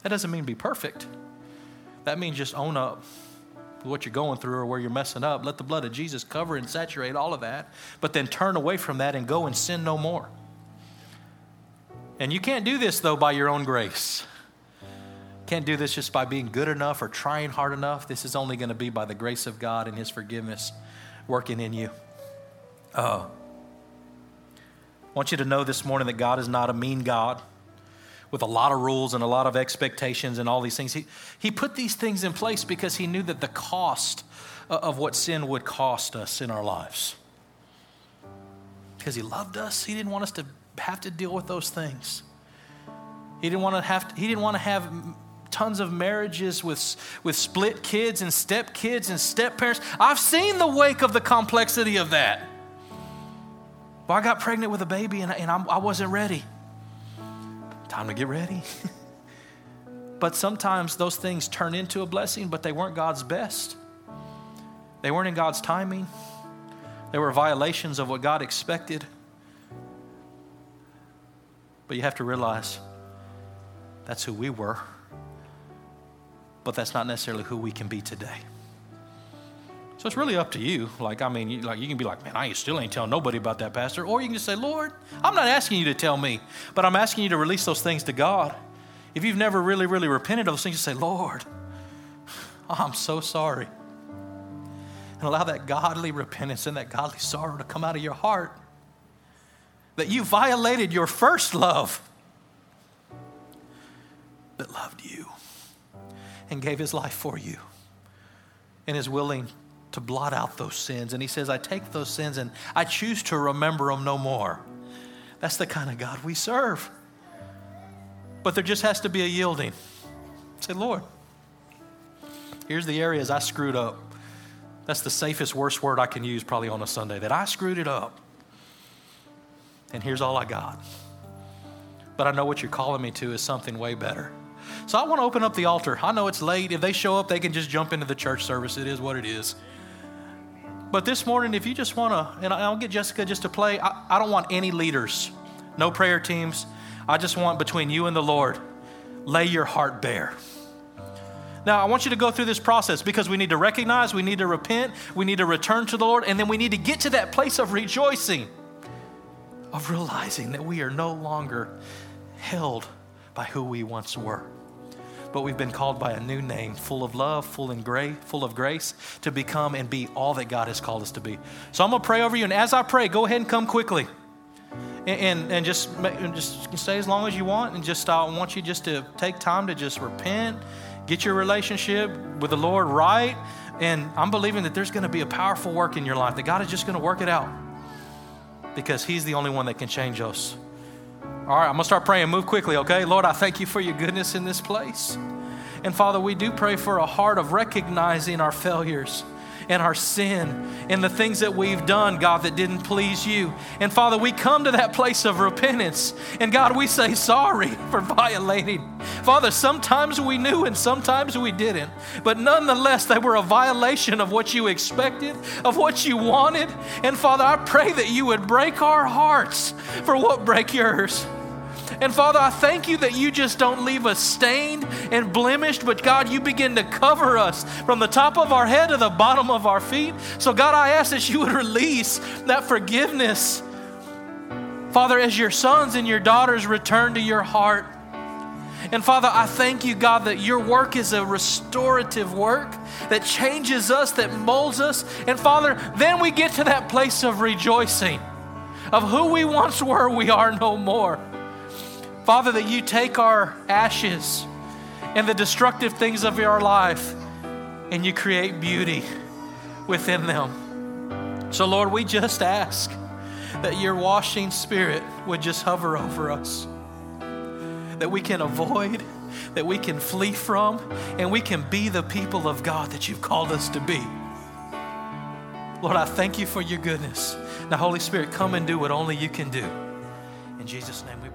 That doesn't mean be perfect. That means just own up with what you're going through or where you're messing up. Let the blood of Jesus cover and saturate all of that, but then turn away from that and go and sin no more. And you can't do this, though, by your own grace. Can't do this just by being good enough or trying hard enough. This is only going to be by the grace of God and His forgiveness working in you. Oh. I want you to know this morning that God is not a mean God with a lot of rules and a lot of expectations and all these things. He, he put these things in place because He knew that the cost of what sin would cost us in our lives. Because He loved us. He didn't want us to have to deal with those things. He didn't want to have to, he didn't want to have tons of marriages with with split kids and step kids and step parents. I've seen the wake of the complexity of that. Well, I got pregnant with a baby and, and I, I wasn't ready. Time to get ready. But sometimes those things turn into a blessing, but they weren't God's best. They weren't in God's timing. They were violations of what God expected. But you have to realize that's who we were, but that's not necessarily who we can be today. So it's really up to you. Like, I mean, you, like you can be like, man, I still ain't telling nobody about that, Pastor. Or you can just say, Lord, I'm not asking you to tell me, but I'm asking you to release those things to God. If you've never really, really repented of those things, you say, Lord, I'm so sorry. And allow that godly repentance and that godly sorrow to come out of your heart. That you violated your first love that loved you and gave His life for you and is willing to blot out those sins. And He says, I take those sins and I choose to remember them no more. That's the kind of God we serve. But there just has to be a yielding. Say, Lord, here's the areas I screwed up. That's the safest, worst word I can use probably on a Sunday, that I screwed it up. And here's all I got. But I know what you're calling me to is something way better. So I want to open up the altar. I know it's late. If they show up, they can just jump into the church service. It is what it is. But this morning, if you just want to, and I'll get Jessica just to play. I, I don't want any leaders, no prayer teams. I just want between you and the Lord, lay your heart bare. Now, I want you to go through this process because we need to recognize, we need to repent, we need to return to the Lord, and then we need to get to that place of rejoicing. Of realizing that we are no longer held by who we once were, but we've been called by a new name, full of love, full in grace, full of grace, to become and be all that God has called us to be. So I'm gonna pray over you, and as I pray, go ahead and come quickly, and and, and just and just stay as long as you want, and just I want you just to take time to just repent, get your relationship with the Lord right, and I'm believing that there's gonna be a powerful work in your life, that God is just gonna work it out. Because He's the only one that can change us. All right, I'm going to start praying. Move quickly, okay? Lord, I thank You for Your goodness in this place. And Father, we do pray for a heart of recognizing our failures and our sin and the things that we've done, God, that didn't please You. And Father, we come to that place of repentance. And God, we say sorry for violating. Father, sometimes we knew and sometimes we didn't. But nonetheless, they were a violation of what You expected, of what You wanted. And Father, I pray that You would break our hearts for what break Yours. And Father, I thank You that You just don't leave us stained and blemished, but God, You begin to cover us from the top of our head to the bottom of our feet. So God, I ask that You would release that forgiveness. Father, as Your sons and Your daughters return to Your heart. And Father, I thank You, God, that Your work is a restorative work that changes us, that molds us. And Father, then we get to that place of rejoicing of who we once were, we are no more. Father, that You take our ashes and the destructive things of our life and You create beauty within them. So Lord, we just ask that Your washing Spirit would just hover over us, that we can avoid, that we can flee from, and we can be the people of God that You've called us to be. Lord, I thank You for Your goodness. Now, Holy Spirit, come and do what only You can do. In Jesus' name we pray.